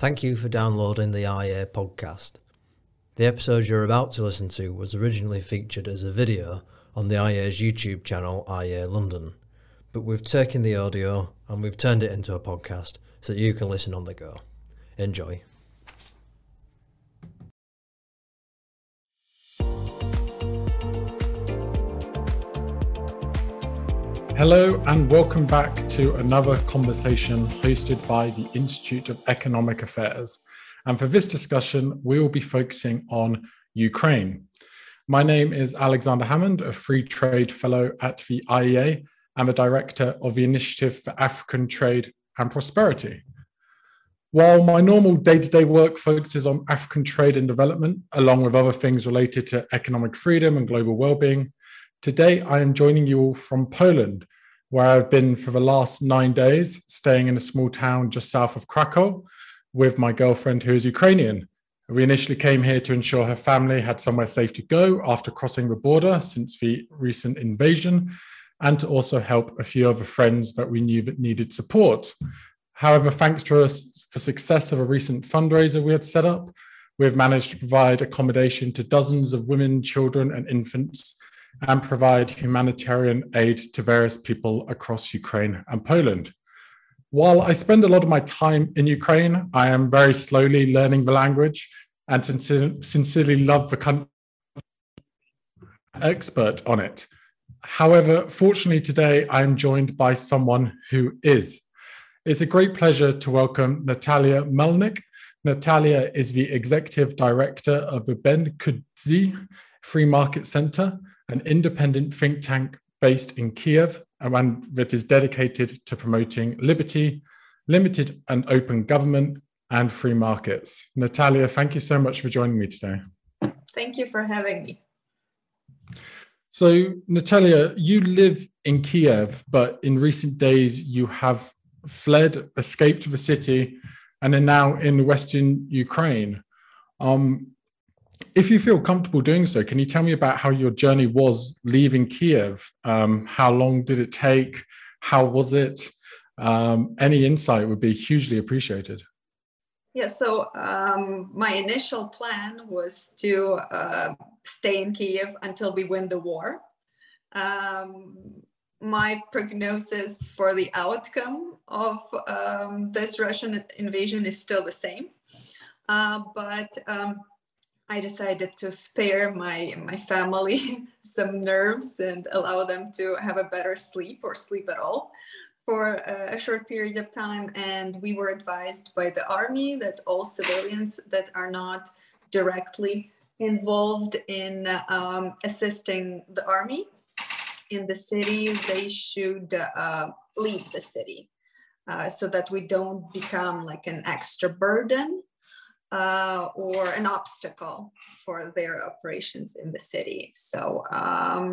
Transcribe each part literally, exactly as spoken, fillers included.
Thank you for downloading the I A podcast. The episode you're about to listen to was originally featured as a video on the I A's YouTube channel, I A London, but we've taken the audio and we've turned it into a podcast so that you can listen on the go. Enjoy. Hello and welcome back to another conversation hosted by the Institute of Economic Affairs. And for this discussion, we will be focusing on Ukraine. My name is Alexander Hammond, a free trade fellow at the I E A and the director of the Initiative for African Trade and Prosperity. While my normal day-to-day work focuses on African trade and development, along with other things related to economic freedom and global well-being, today, I am joining you all from Poland, where I've been for the last nine days, staying in a small town just south of Krakow with my girlfriend, who is Ukrainian. We initially came here to ensure her family had somewhere safe to go after crossing the border since the recent invasion, and to also help a few other friends that we knew that needed support. However, thanks to us, the success of a recent fundraiser we had set up, we've managed to provide accommodation to dozens of women, children, and infants, and provide humanitarian aid to various people across Ukraine and Poland. While I spend a lot of my time in Ukraine, I am very slowly learning the language and sincerely, sincerely love the country, expert on it. However, fortunately today, I am joined by someone who is. It's a great pleasure to welcome Natalia Melnik. Natalia is the Executive Director of the Ben Kudzi Free Market Center, an independent think tank based in Kyiv, and that is dedicated to promoting liberty, limited and open government, and free markets. Natalia, thank you so much for joining me today. Thank you for having me. So, Natalia, you live in Kyiv, but in recent days you have fled, escaped the city, and are now in Western Ukraine. Um, If you feel comfortable doing so, can you tell me about how your journey was leaving Kyiv? Um, how long did it take? How was it? Um, any insight would be hugely appreciated. Yeah, so um, my initial plan was to uh, stay in Kyiv until we win the war. Um, my prognosis for the outcome of um, this Russian invasion is still the same, uh, but um, I decided to spare my, my family some nerves and allow them to have a better sleep or sleep at all for a short period of time. And we were advised by the army that all civilians that are not directly involved in um, assisting the army in the city, they should uh, leave the city uh, so that we don't become like an extra burden Uh, or an obstacle for their operations in the city. So um,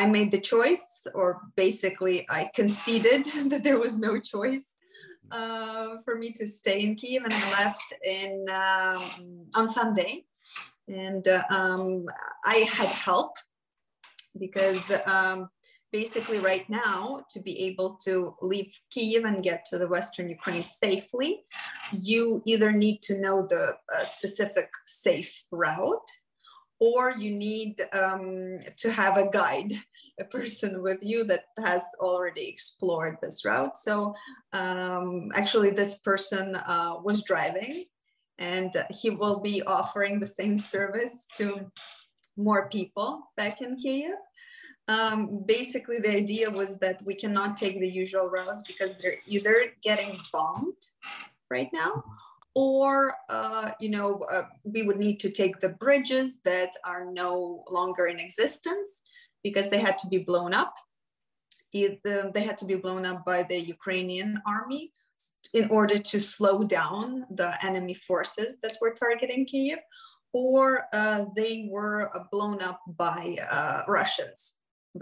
I made the choice, or basically I conceded that there was no choice uh, for me to stay in Kyiv, and I left in, um, on Sunday. And uh, um, I had help because um, basically right now, to be able to leave Kyiv and get to the Western Ukraine safely, you either need to know the uh, specific safe route, or you need um, to have a guide, a person with you that has already explored this route. So um, actually this person uh, was driving, and he will be offering the same service to more people back in Kyiv. Um, basically, the idea was that we cannot take the usual routes because they're either getting bombed right now, or, uh, you know, uh, we would need to take the bridges that are no longer in existence because they had to be blown up. Either they had to be blown up by the Ukrainian army in order to slow down the enemy forces that were targeting Kyiv, or uh, they were blown up by uh, Russians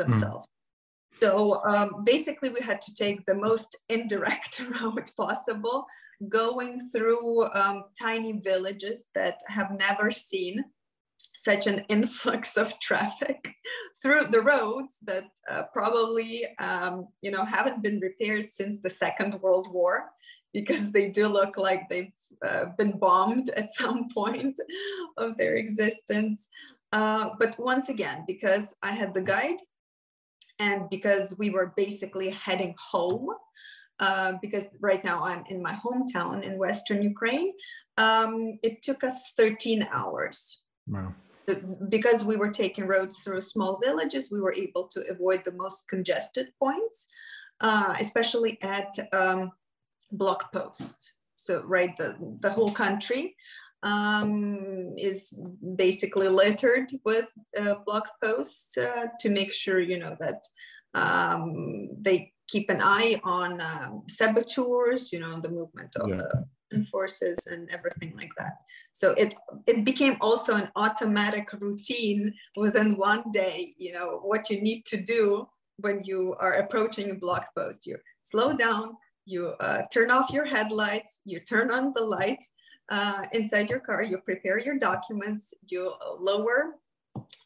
themselves. Mm. So um, basically we had to take the most indirect route possible, going through um, tiny villages that have never seen such an influx of traffic, through the roads that uh, probably um, you know haven't been repaired since the Second World War. because they do look like they've uh, been bombed at some point of their existence. Uh, but once again, because I had the guide and because we were basically heading home, uh, because right now I'm in my hometown in Western Ukraine, um, it took us thirteen hours. Wow. Because we were taking roads through small villages, we were able to avoid the most congested points, uh, especially at um, block posts. So, right, the, the whole country um, is basically littered with uh, block posts uh, to make sure, you know, that um, they keep an eye on uh, saboteurs, you know, the movement of yeah. the forces and everything like that. So it it became also an automatic routine within one day, you know, what you need to do when you are approaching a block post. You slow down, you uh, turn off your headlights, you turn on the light uh, inside your car, you prepare your documents, you lower,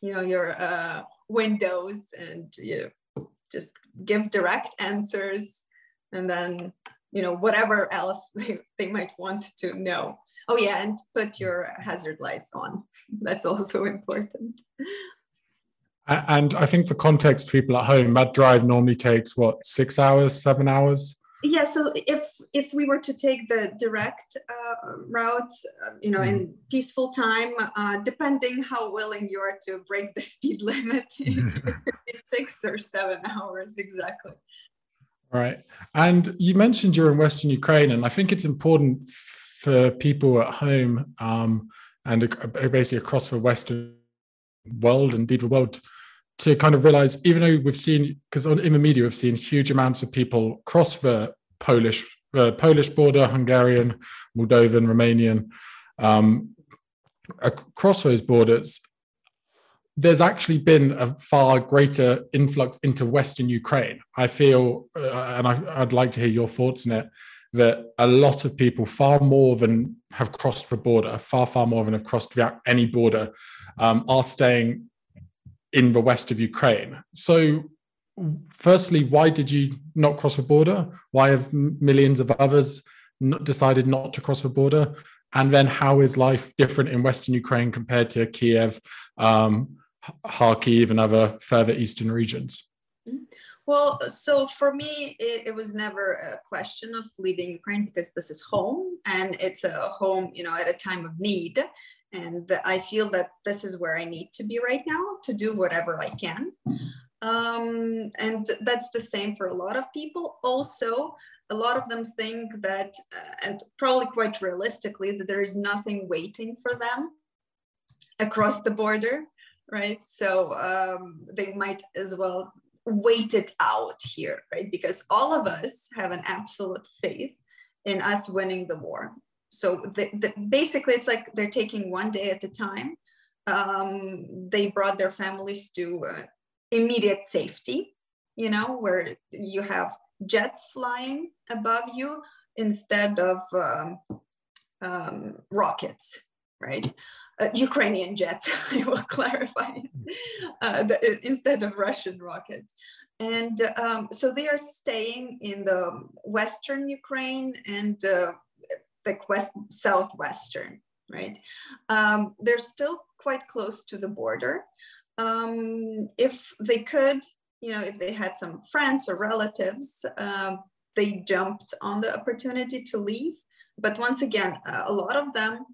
you know, your uh, windows, and you know, just give direct answers, and then you know, whatever else they, they might want to know. Oh yeah, and put your hazard lights on. That's also important. And I think for context, people at home, that drive normally takes what, six hours, seven hours? Yeah, so if if we were to take the direct uh, route, uh, you know, mm. in peaceful time, uh, depending how willing you are to break the speed limit, it's six or seven hours, exactly. All right. And you mentioned you're in Western Ukraine, and I think it's important for people at home um, and basically across the Western world and indeed the world to kind of realize, even though we've seen, because in the media we've seen huge amounts of people cross the Polish, uh, Polish border, Hungarian, Moldovan, Romanian, um, across those borders, there's actually been a far greater influx into Western Ukraine. I feel, uh, and I, I'd like to hear your thoughts on it, that a lot of people, far more than have crossed the border, far, far more than have crossed any border, um, are staying in the west of Ukraine. So firstly, why did you not cross the border? Why have millions of others not decided not to cross the border? And then how is life different in Western Ukraine compared to Kiev, um, Kharkiv, and other further eastern regions? Well, so for me, it, it was never a question of leaving Ukraine because this is home, and it's a home, you know, at a time of need. And I feel that this is where I need to be right now to do whatever I can. Um, and that's the same for a lot of people. Also, a lot of them think that, uh, and probably quite realistically, that there is nothing waiting for them across the border, right? So um, they might as well wait it out here, right? Because all of us have an absolute faith in us winning the war. So the, the, basically, it's like they're taking one day at a time. Um, they brought their families to uh, immediate safety, you know, where you have jets flying above you instead of um, um, rockets, right? Uh, Ukrainian jets, I will clarify, uh, the, instead of Russian rockets. And um, so they are staying in the Western Ukraine and uh, the west, Southwestern, right? Um, they're still quite close to the border. Um, if they could, you know, if they had some friends or relatives, um, they jumped on the opportunity to leave. But once again, uh, a lot of them,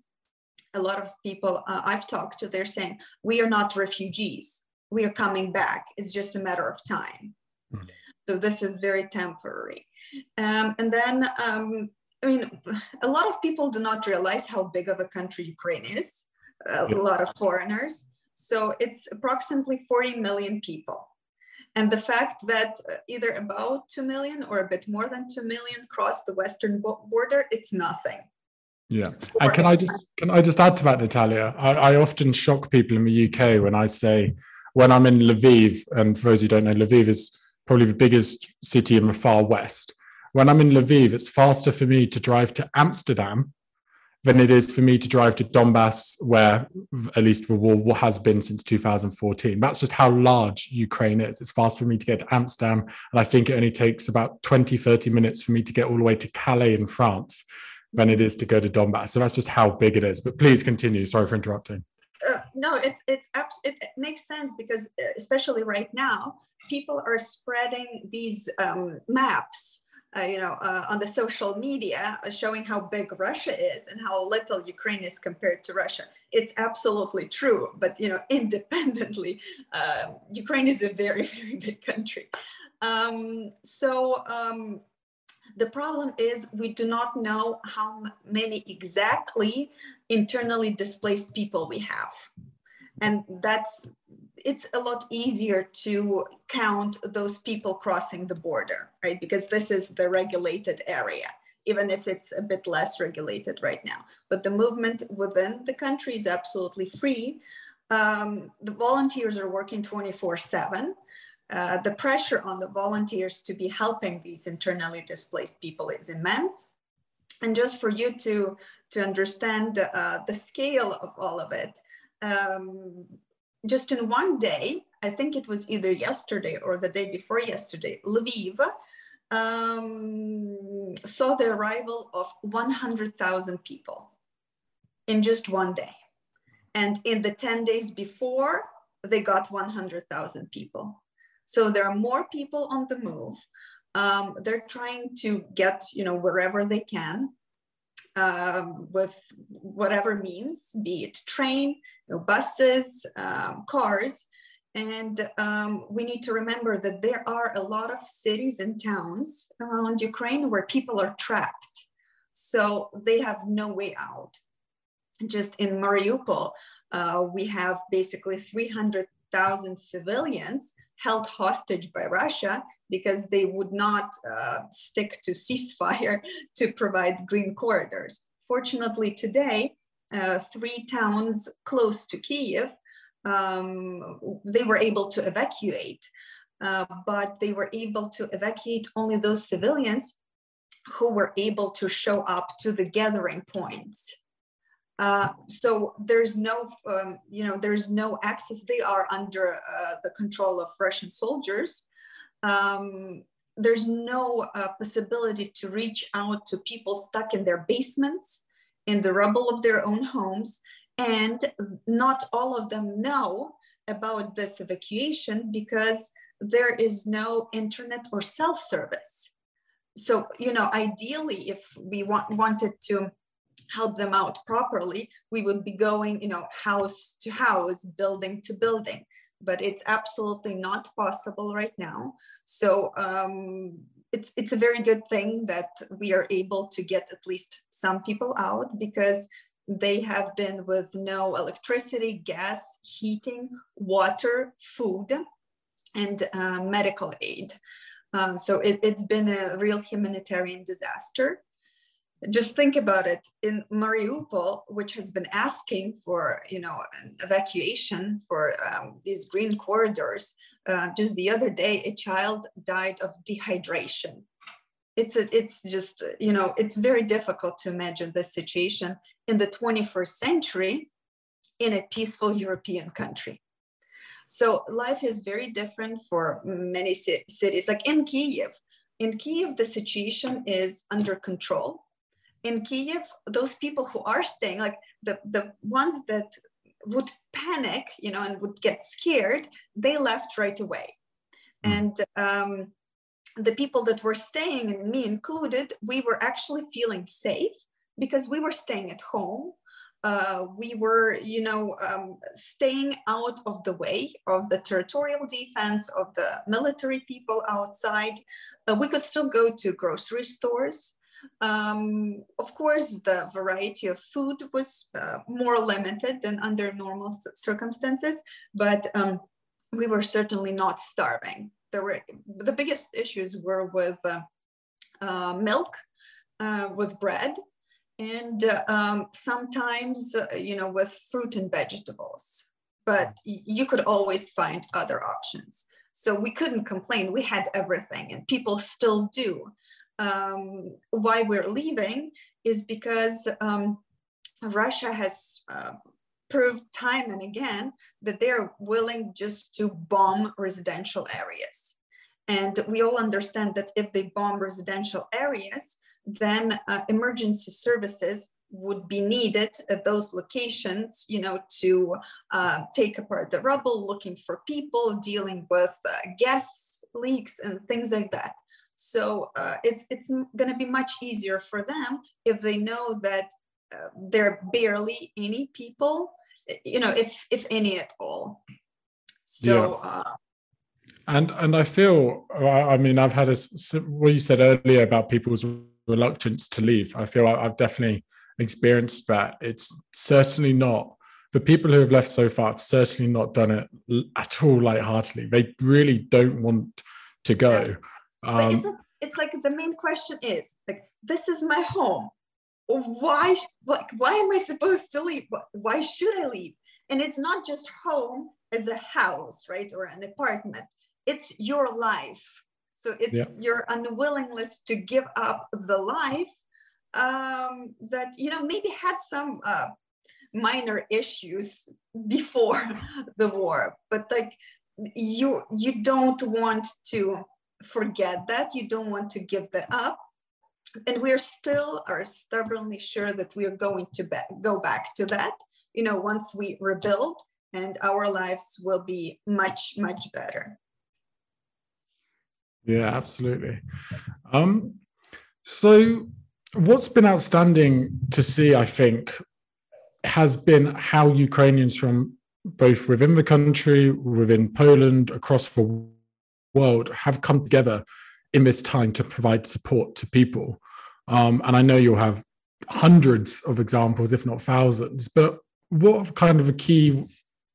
a lot of people uh, I've talked to, they're saying, we are not refugees. We are coming back. It's just a matter of time. Mm-hmm. So this is very temporary. Um, and then, um, I mean, a lot of people do not realize how big of a country Ukraine is, a yeah. lot of foreigners. So it's approximately forty million people. And the fact that either about two million or a bit more than two million cross the Western border, it's nothing. Yeah. And can I just can I just add to that, Natalia? I, I often shock people in the U K when I say, when I'm in Lviv, and for those who don't know, Lviv is probably the biggest city in the far West. When I'm in Lviv, it's faster for me to drive to Amsterdam than it is for me to drive to Donbass, where at least the war has been since two thousand fourteen. That's just how large Ukraine is. It's faster for me to get to Amsterdam, and I think it only takes about twenty, thirty minutes for me to get all the way to Calais in France than it is to go to Donbass. So that's just how big it is. But please continue. Sorry for interrupting. Uh, no, it, it's, it makes sense, because especially right now, people are spreading these um, maps Uh, you know, uh, on the social media, uh, showing how big Russia is and how little Ukraine is compared to Russia. It's absolutely true, but, you know, independently, uh, Ukraine is a very, very big country. Um, so um, the problem is we do not know how many exactly internally displaced people we have. And that's, it's a lot easier to count those people crossing the border, right? Because this is the regulated area, even if it's a bit less regulated right now. But the movement within the country is absolutely free. Um, the volunteers are working twenty-four seven. Uh, the pressure on the volunteers to be helping these internally displaced people is immense. And just for you to, to understand uh, the scale of all of it, um, just in one day, I think it was either yesterday or the day before yesterday, Lviv um, saw the arrival of one hundred thousand people in just one day. And in the ten days before, they got one hundred thousand people. So there are more people on the move. Um, they're trying to get, you know, wherever they can um, with whatever means, be it train, you know, buses, um, cars, and um, we need to remember that there are a lot of cities and towns around Ukraine where people are trapped, so they have no way out. Just in Mariupol, uh, we have basically three hundred thousand civilians held hostage by Russia because they would not uh, stick to ceasefire to provide green corridors. Fortunately, today, Uh, three towns close to Kyiv, um, they were able to evacuate, uh, but they were able to evacuate only those civilians who were able to show up to the gathering points. Uh, so there's no, um, you know, there's no access. They are under uh, the control of Russian soldiers. Um, there's no uh, possibility to reach out to people stuck in their basements, in the rubble of their own homes, and not all of them know about this evacuation because there is no internet or cell service. So, you know, ideally, if we want, wanted to help them out properly, we would be going, you know, house to house, building to building, but it's absolutely not possible right now. So, um, It's, it's a very good thing that we are able to get at least some people out, because they have been with no electricity, gas, heating, water, food, and uh, medical aid. Um, so it, it's been a real humanitarian disaster. Just think about it. In Mariupol, which has been asking for, you know, an evacuation for um, these green corridors, uh, just the other day, a child died of dehydration. It's, a, it's just, you know, it's very difficult to imagine this situation in the twenty-first century in a peaceful European country. So life is very different for many cities, like in Kyiv. In Kyiv, the situation is under control. In Kyiv, those people who are staying, like the, the ones that would panic, you know, and would get scared, they left right away. And um, the people that were staying, and me included, we were actually feeling safe because we were staying at home. Uh, we were, you know, um, staying out of the way of the territorial defense, of the military people outside. Uh, we could still go to grocery stores. Um, of course, the variety of food was uh, more limited than under normal circumstances, but um, we were certainly not starving. There were, the biggest issues were with uh, uh, milk, uh, with bread, and uh, um, sometimes, uh, you know, with fruit and vegetables. But you could always find other options. So we couldn't complain. We had everything, and people still do. Um, why we're leaving is because um, Russia has uh, proved time and again that they're willing just to bomb residential areas. And we all understand that if they bomb residential areas, then uh, emergency services would be needed at those locations, you know, to uh, take apart the rubble, looking for people, dealing with uh, gas leaks and things like that. So uh, it's, it's going to be much easier for them if they know that uh, there are barely any people, you know, if, if any at all. So... Yeah. Uh, And and I feel, I mean, I've had a, what you said earlier about people's reluctance to leave. I feel I've definitely experienced that. It's certainly not, the people who have left so far have certainly not done it at all lightheartedly. They really don't want to go. Um, but it's, a, it's like the main question is, like, this is my home. Why, like, why am I supposed to leave? Why should I leave? And it's not just home as a house, right, or an apartment. It's your life. So it's yeah. your unwillingness to give up the life um, that, you know, maybe had some uh, minor issues before the war, but like you, you don't want to forget that. You don't want to give that up. And we're still are stubbornly sure that we are going to be- go back to that, you know, once we rebuild, and our lives will be much, much better. Yeah, absolutely. Um, so what's been outstanding to see, I think, has been how Ukrainians from both within the country, within Poland, across the world have come together in this time to provide support to people. Um, and I know you'll have hundreds of examples, if not thousands, but what kind of a key,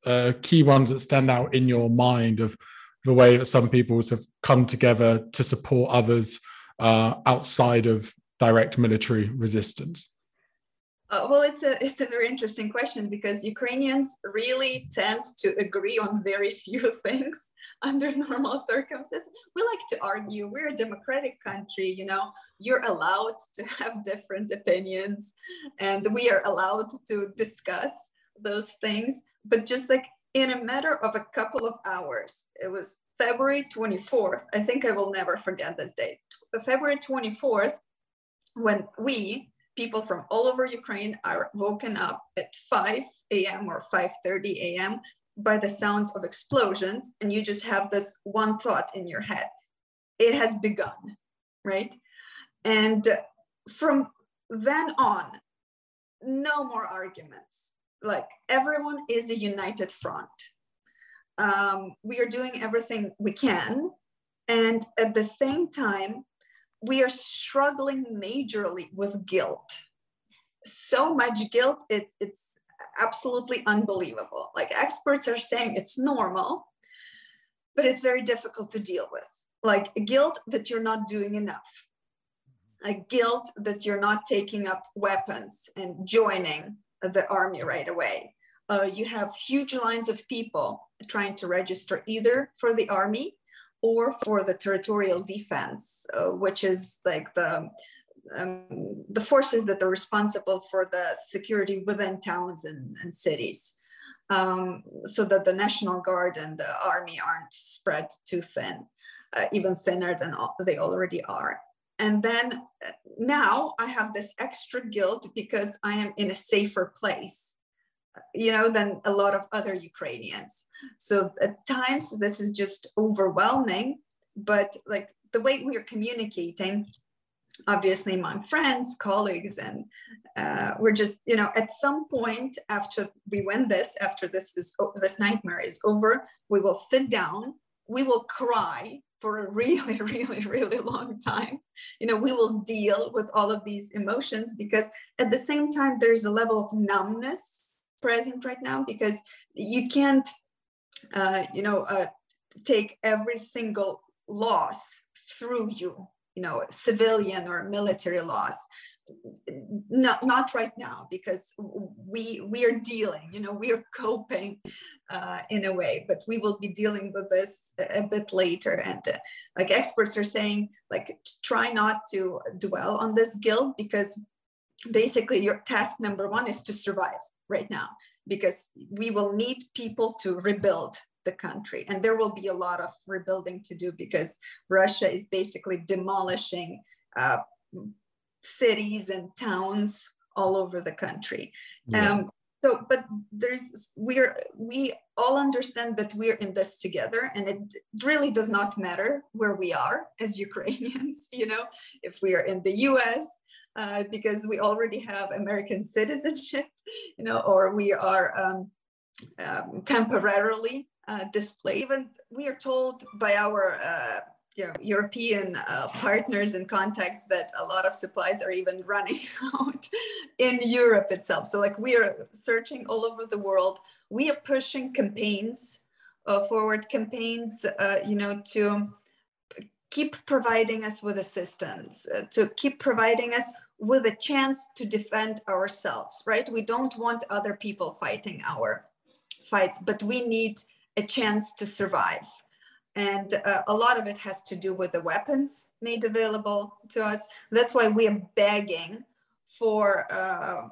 uh, key ones that stand out in your mind of the way that some peoples have come together to support others uh, outside of direct military resistance? Uh, well, it's a, it's a very interesting question, because Ukrainians really tend to agree on very few things under normal circumstances. We like to argue. We're a democratic country, you know, you're allowed to have different opinions and we are allowed to discuss those things, but just like in a matter of a couple of hours, it was February twenty-fourth. I think I will never forget this date. February twenty-fourth, when we, people from all over Ukraine, are woken up at five a.m. or five thirty a.m. by the sounds of explosions. And you just have this one thought in your head. It has begun, right? And from then on, no more arguments. Like, everyone is a united front. Um, we are doing everything we can. And at the same time, we are struggling majorly with guilt. So much guilt, it, it's absolutely unbelievable. Like, experts are saying it's normal, but it's very difficult to deal with. Like, guilt that you're not doing enough. Like, guilt that you're not taking up weapons and joining the army right away. Uh, you have huge lines of people trying to register either for the army or for the territorial defense, uh, which is like the um, the forces that are responsible for the security within towns and, and cities, um, so that the National Guard and the army aren't spread too thin, uh, even thinner than they already are. And then now I have this extra guilt because I am in a safer place, you know, than a lot of other Ukrainians. So at times this is just overwhelming, but like the way we are communicating, obviously among friends, colleagues, and uh, we're just, you know, at some point after we win this, after this is, this nightmare is over, we will sit down, we will cry for a really, really, really long time. You know, we will deal with all of these emotions, because at the same time, there's a level of numbness present right now, because you can't, uh, you know, uh, take every single loss through you, you know, civilian or military loss. Not, not right now, because we, we are dealing, you know, we are coping uh, in a way, but we will be dealing with this a bit later. And uh, like experts are saying, like, try not to dwell on this guilt, because basically your task number one is to survive right now, because we will need people to rebuild the country. And there will be a lot of rebuilding to do, because Russia is basically demolishing uh, cities and towns all over the country. Yeah. Um, so, but there's, we're, we all understand that we're in this together, and it really does not matter where we are as Ukrainians, you know, if we are in the U S, uh, because we already have American citizenship, you know, or we are um, um, temporarily uh, displaced. Even we are told by our uh, you know, European uh, partners and contacts that a lot of supplies are even running out in Europe itself. So like we are searching all over the world. We are pushing campaigns uh, forward, campaigns, uh, you know, to keep providing us with assistance, uh, to keep providing us with a chance to defend ourselves, right? We don't want other people fighting our fights, but we need a chance to survive. And uh, a lot of it has to do with the weapons made available to us. That's why we are begging for, uh,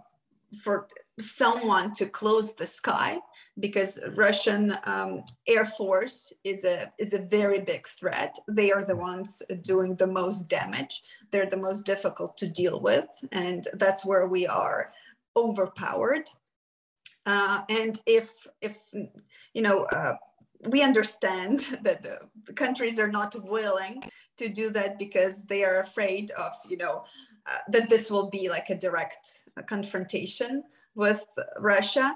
for someone to close the sky, because Russian um, Air Force is a, is a very big threat. They are the ones doing the most damage. They're the most difficult to deal with. And that's where we are overpowered. Uh, and if, if, you know, uh, we understand that the, the countries are not willing to do that because they are afraid of, you know, uh, that this will be like a direct uh, confrontation with Russia.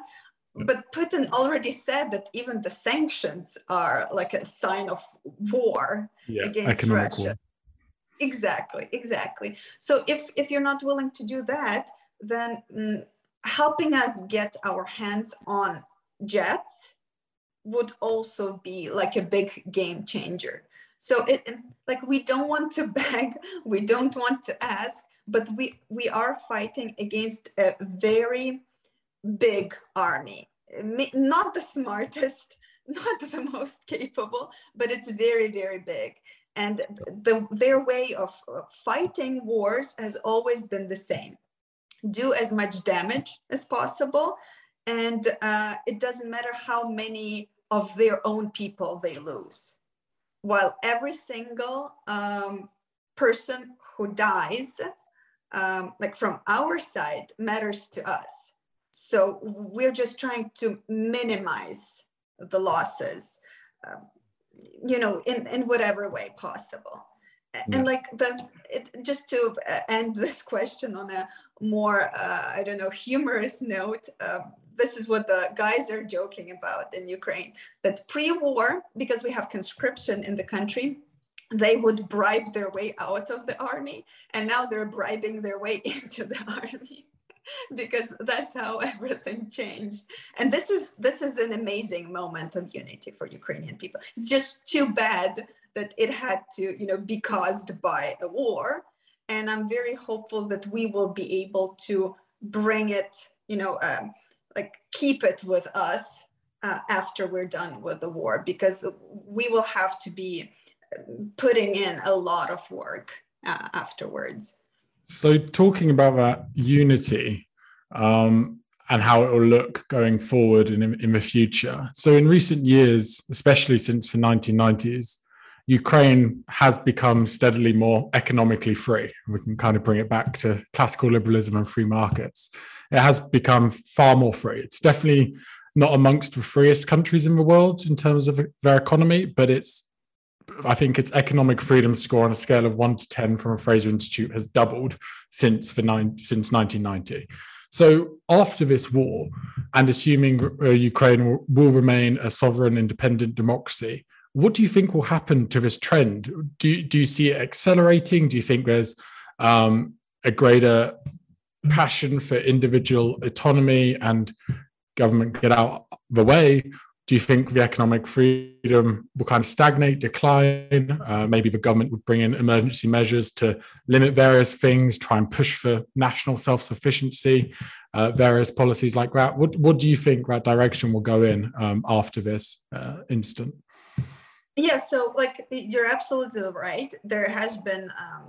But Putin already said that even the sanctions are like a sign of war yeah, against Russia. War. Exactly, exactly. So if, if you're not willing to do that, then mm, helping us get our hands on jets would also be like a big game changer. So it, like, we don't want to beg, we don't want to ask, but we, we are fighting against a very big army. Not the smartest, not the most capable, but it's very, very big. And the, their way of fighting wars has always been the same. Do as much damage as possible. And uh, it doesn't matter how many of their own people they lose. While every single um, person who dies, um, like from our side, matters to us. So we're just trying to minimize the losses, uh, you know, in, in whatever way possible. And yeah. like the, it, just to end this question on a more, uh, I don't know, humorous note, uh, this is what the guys are joking about in Ukraine, that pre-war, because we have conscription in the country, they would bribe their way out of the army. And now they're bribing their way into the army because that's how everything changed. And this is, this is an amazing moment of unity for Ukrainian people. It's just too bad that it had to, you know, be caused by a war. And I'm very hopeful that we will be able to bring it, you know, um, like keep it with us uh, after we're done with the war, because we will have to be putting in a lot of work uh, afterwards. So talking about that unity um, and how it will look going forward in, in the future. So in recent years, especially since the nineteen nineties, Ukraine has become steadily more economically free. We can kind of bring it back to classical liberalism and free markets. It has become far more free. It's definitely not amongst the freest countries in the world in terms of their economy, but it's, I think its economic freedom score on a scale of one to ten from a Fraser Institute has doubled since, the nine, since nineteen ninety. So after this war, and assuming uh, Ukraine will, will remain a sovereign, independent democracy, what do you think will happen to this trend? Do, do you see it accelerating? Do you think there's um, a greater passion for individual autonomy and government get out the way? Do you think the economic freedom will kind of stagnate, decline? Uh, maybe the government would bring in emergency measures to limit various things, try and push for national self-sufficiency, uh, various policies like that. What, what do you think that direction will go in um, after this uh, instant? Yeah, so like you're absolutely right. There has been um,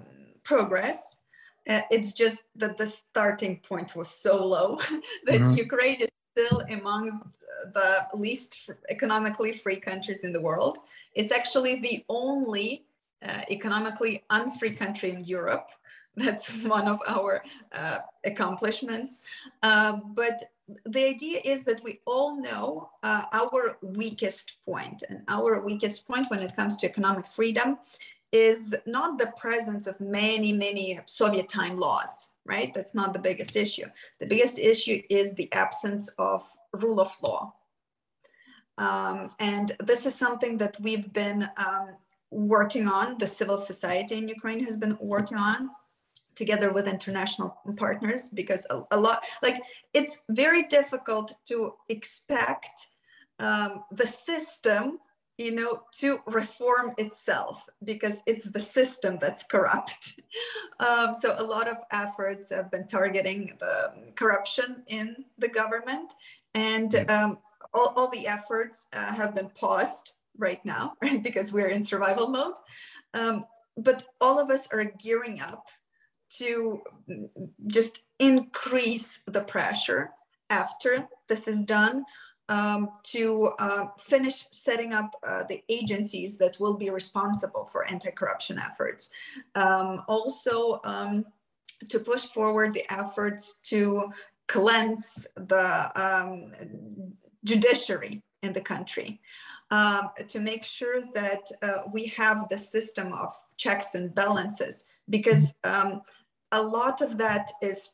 progress Uh, it's just that the starting point was so low that mm-hmm. Ukraine is still amongst the least economically free countries in the world. It's actually the only uh, economically unfree country in Europe. That's one of our uh, accomplishments. Uh, but the idea is that we all know uh, our weakest point, and our weakest point when it comes to economic freedom is not the presence of many, many Soviet time laws, right? That's not the biggest issue. The biggest issue is the absence of rule of law. Um, and this is something that we've been um, working on, the civil society in Ukraine has been working on together with international partners, because a, a lot, like it's very difficult to expect um, the system you know, to reform itself, because it's the system that's corrupt. um, so a lot of efforts have been targeting the corruption in the government, and um, all, all the efforts uh, have been paused right now, right? Because we're in survival mode. Um, but all of us are gearing up to just increase the pressure after this is done. Um, to uh, finish setting up uh, the agencies that will be responsible for anti-corruption efforts. Um, also um, to push forward the efforts to cleanse the um, judiciary in the country, um, to make sure that uh, we have the system of checks and balances, because um, a lot of that is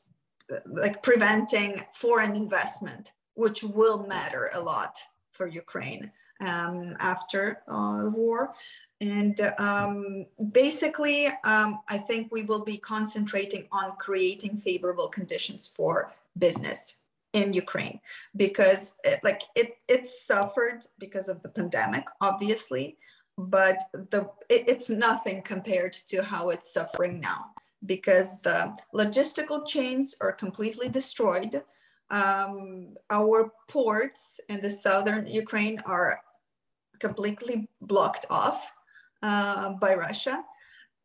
like preventing foreign investment, which will matter a lot for Ukraine um, after uh, the war. And um, basically, um, I think we will be concentrating on creating favorable conditions for business in Ukraine, because it, like it, it suffered because of the pandemic, obviously, but the, it, it's nothing compared to how it's suffering now, because the logistical chains are completely destroyed. Um, our ports in the southern Ukraine are completely blocked off uh, by Russia,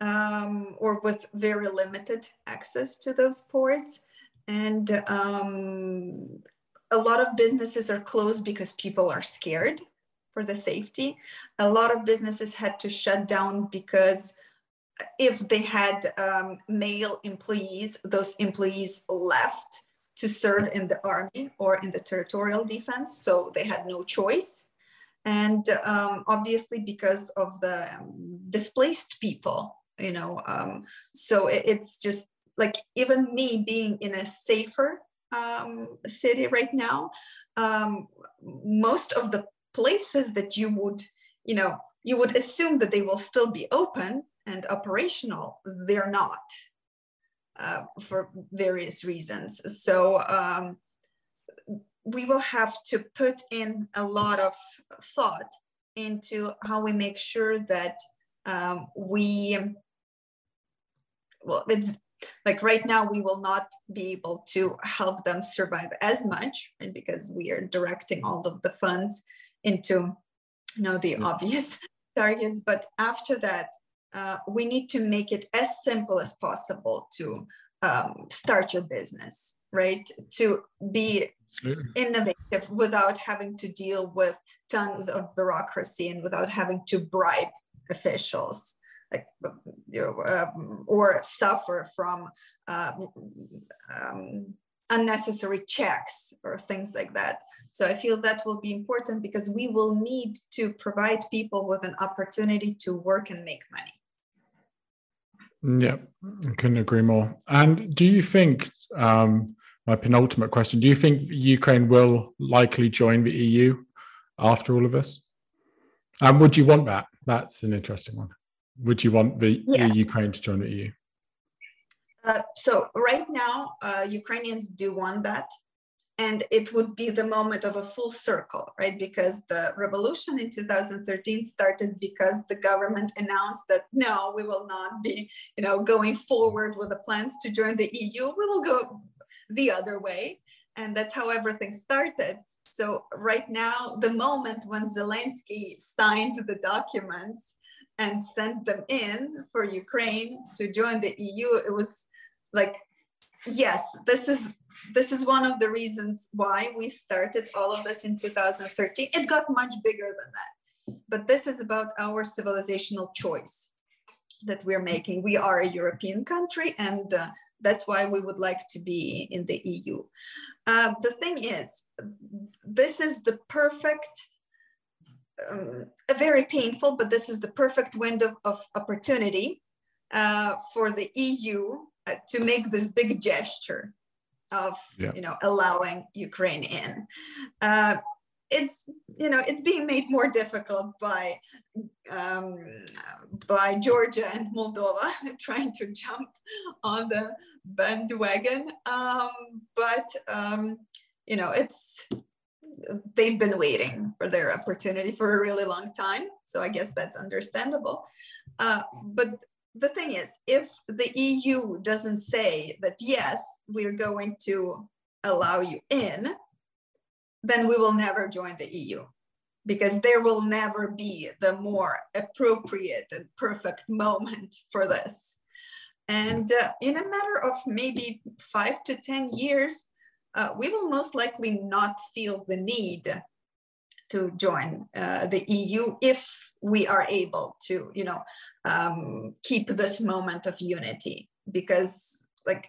um, or with very limited access to those ports. And um, a lot of businesses are closed because people are scared for the safety. A lot of businesses had to shut down because if they had um, male employees, those employees left to serve in the army or in the territorial defense. So they had no choice. And um, obviously because of the um, displaced people, you know, um, so it, it's just like, even me being in a safer um, city right now, um, most of the places that you would, you know, you would assume that they will still be open and operational, they're not. Uh, for various reasons. So um, we will have to put in a lot of thought into how we make sure that um, we, well, it's like right now we will not be able to help them survive as much, right? Because we are directing all of the funds into, you know, the obvious targets. But after that, Uh, we need to make it as simple as possible to um, start your business, right? To be Absolutely. Innovative without having to deal with tons of bureaucracy and without having to bribe officials, like, you know, um, or suffer from uh, um, unnecessary checks or things like that. So I feel that will be important, because we will need to provide people with an opportunity to work and make money. Yeah, I couldn't agree more. And do you think, um, my penultimate question, do you think Ukraine will likely join the E U after all of this? And would you want that? That's an interesting one. Would you want the, yeah. the Ukraine to join the E U? Uh, so right now, uh, Ukrainians do want that. And it would be the moment of a full circle, right? Because the revolution in two thousand thirteen started because the government announced that, no, we will not be, you know, going forward with the plans to join the E U. We will go the other way. And that's how everything started. So right now, the moment when Zelensky signed the documents and sent them in for Ukraine to join the E U, it was like, yes, this is this is one of the reasons why we started all of this in two thousand thirteen. It got much bigger than that, but this is about our civilizational choice that we're making. We are a European country, and uh, that's why we would like to be in the E U. Uh, the thing is, this is the perfect, um, a very painful, but this is the perfect window of opportunity uh, for the E U uh, to make this big gesture of, yeah. you know, allowing Ukraine in. Uh, it's, you know, it's being made more difficult by, um, by Georgia and Moldova trying to jump on the bandwagon. Um, but, um, you know, it's, they've been waiting for their opportunity for a really long time. So I guess that's understandable. Uh, but the thing is, if the E U doesn't say that, yes, we're going to allow you in, then we will never join the E U, because there will never be the more appropriate and perfect moment for this. And uh, in a matter of maybe five to ten years, uh, we will most likely not feel the need to join uh, the E U if we are able to, you know, um, keep this moment of unity. Because, like,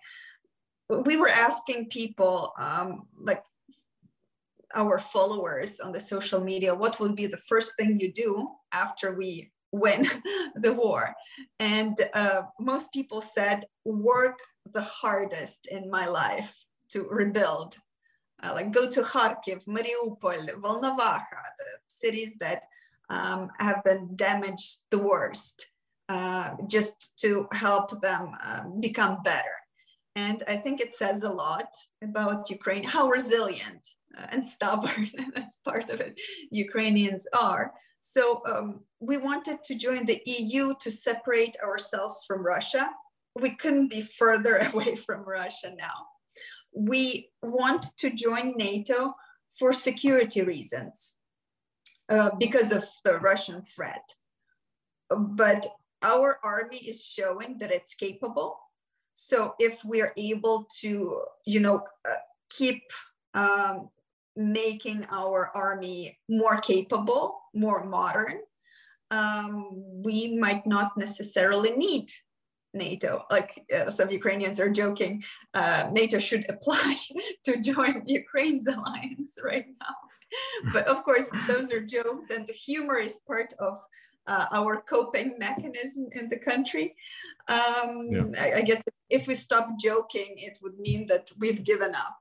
we were asking people, um, like, our followers on the social media, what would be the first thing you do after we win the war? And uh, most people said, work the hardest in my life to rebuild. Uh, like go to Kharkiv, Mariupol, Volnovakha, the cities that um, have been damaged the worst, uh, just to help them uh, become better. And I think it says a lot about Ukraine, how resilient and stubborn, that's part of it, Ukrainians are. So um, we wanted to join the E U to separate ourselves from Russia. We couldn't be further away from Russia now. We want to join NATO for security reasons, uh, because of the Russian threat. But our army is showing that it's capable. So if we're able to, you know, uh, keep um, making our army more capable, more modern, um, we might not necessarily need NATO. Like uh, some Ukrainians are joking, uh, NATO should apply to join Ukraine's alliance right now. But of course, those are jokes, and the humor is part of uh, our coping mechanism in the country. Um, yeah. I, I guess if we stop joking, it would mean that we've given up.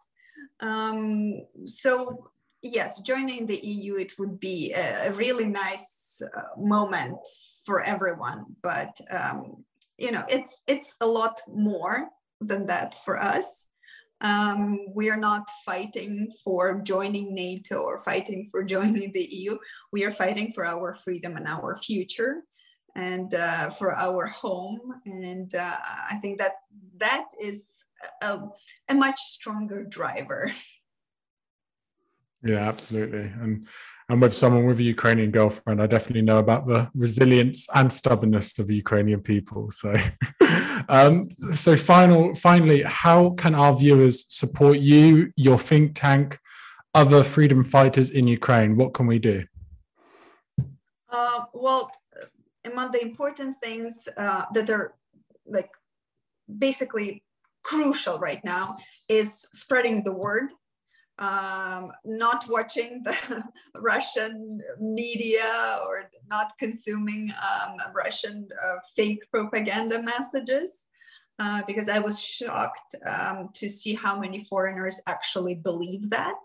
Um, so yes, joining the E U, it would be a, a really nice uh, moment for everyone, but, um, you know, it's, it's a lot more than that for us. Um, we are not fighting for joining NATO or fighting for joining the E U. We are fighting for our freedom and our future, and uh, for our home. And uh, I think that that is A, a much stronger driver. Yeah, absolutely. And and with someone with a Ukrainian girlfriend, I definitely know about the resilience and stubbornness of the Ukrainian people. So um, so final finally, how can our viewers support you, your think tank, other freedom fighters in Ukraine? What can we do? Uh, well, among the important things uh, that are like basically crucial right now is spreading the word, um, not watching the Russian media or not consuming um, Russian uh, fake propaganda messages, uh, because I was shocked um, to see how many foreigners actually believe that.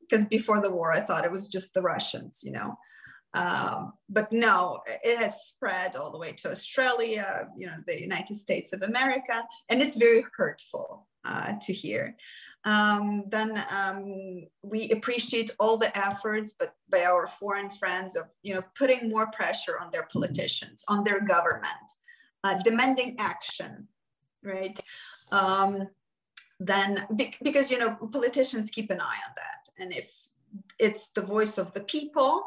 Because before the war, I thought it was just the Russians, you know. Um, but no, it has spread all the way to Australia, you know, the United States of America, and it's very hurtful uh, to hear. Um, then um, we appreciate all the efforts but by our foreign friends of, you know, putting more pressure on their politicians, on their government, uh, demanding action, right? Um, then, be because, you know, politicians keep an eye on that. And if it's the voice of the people,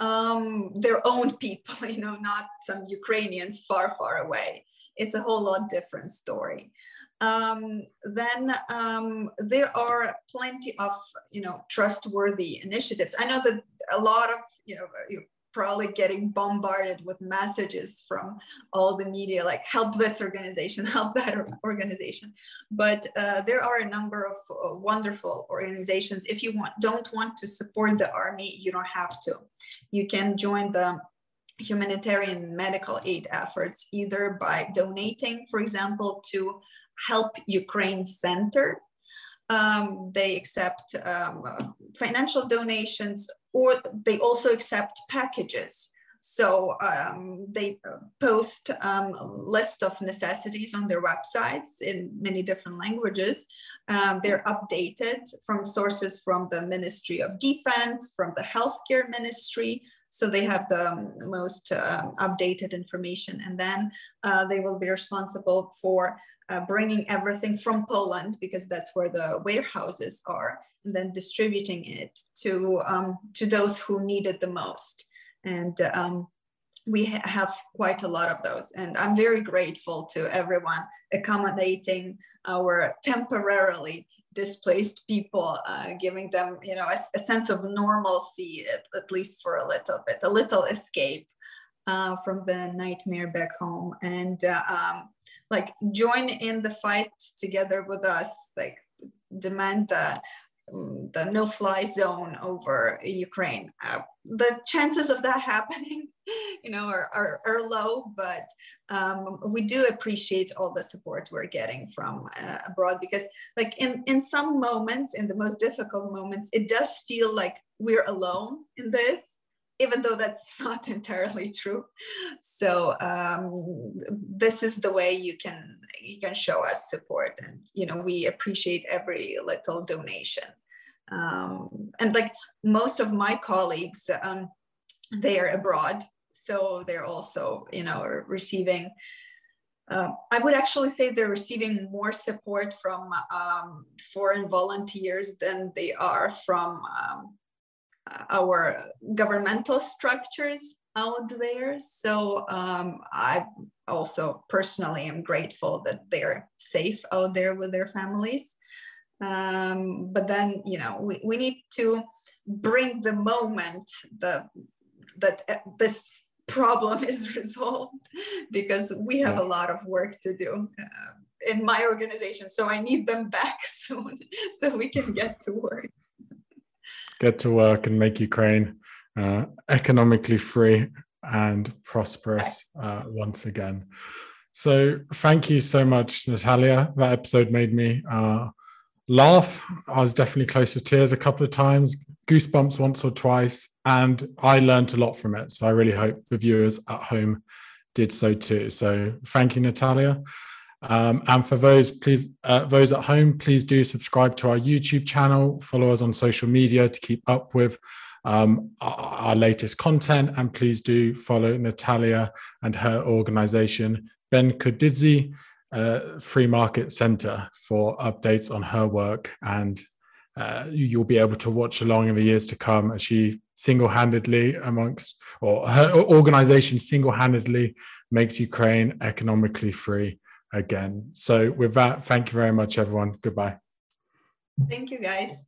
um their own people, you know, not some Ukrainians far far away, it's a whole lot different story. um, then um, there are plenty of, you know, trustworthy initiatives. I know that a lot of, you know, you're probably getting bombarded with messages from all the media, like help this organization, help that organization. But uh, there are a number of uh, wonderful organizations. If you want, don't want to support the army, you don't have to. You can join the humanitarian medical aid efforts, either by donating, for example, to Help Ukraine Center. Um, they accept um, financial donations, or they also accept packages. So um, they post um, a list of necessities on their websites in many different languages. Um, they're updated from sources from the Ministry of Defense, from the Healthcare Ministry. So they have the most uh, updated information, and then uh, they will be responsible for uh, bringing everything from Poland, because that's where the warehouses are, and then distributing it to, um, to those who need it the most. And um, we ha have quite a lot of those. And I'm very grateful to everyone accommodating our temporarily displaced people, uh, giving them, you know, a, a sense of normalcy, at, at least for a little bit, a little escape uh, from the nightmare back home. And uh, um, like, join in the fight together with us, like demand the, the no-fly zone over Ukraine. Uh, the chances of that happening, you know, are, are, are low, but um, we do appreciate all the support we're getting from uh, abroad, because like in, in some moments, in the most difficult moments, it does feel like we're alone in this, even though that's not entirely true. So um, this is the way you can, you can show us support. And, you know, we appreciate every little donation. Um, and like most of my colleagues, um, they are abroad. So they're also, you know, receiving, uh, I would actually say they're receiving more support from um, foreign volunteers than they are from um, our governmental structures out there. So um, I also personally am grateful that they're safe out there with their families. Um, but then, you know, we, we need to bring the moment the, that uh, this problem is resolved, because we have yeah. a lot of work to do uh, in my organization. So I need them back soon so we can get to work. Get to work and make Ukraine uh, economically free and prosperous uh, once again. So thank you so much, Natalia. That episode made me uh, laugh. I was definitely close to tears a couple of times, goosebumps once or twice, and I learned a lot from it. So I really hope the viewers at home did so too. So thank you, Natalia. Um, and for those, please, uh, those at home, please do subscribe to our YouTube channel, follow us on social media to keep up with um, our, our latest content, and please do follow Natalia and her organization, Ben Kudzi uh, Free Market Center, for updates on her work, and uh, you'll be able to watch along in the years to come as she single-handedly amongst, or her organization single-handedly makes Ukraine economically free again. So with that, thank you very much, everyone. Goodbye. Thank you, guys.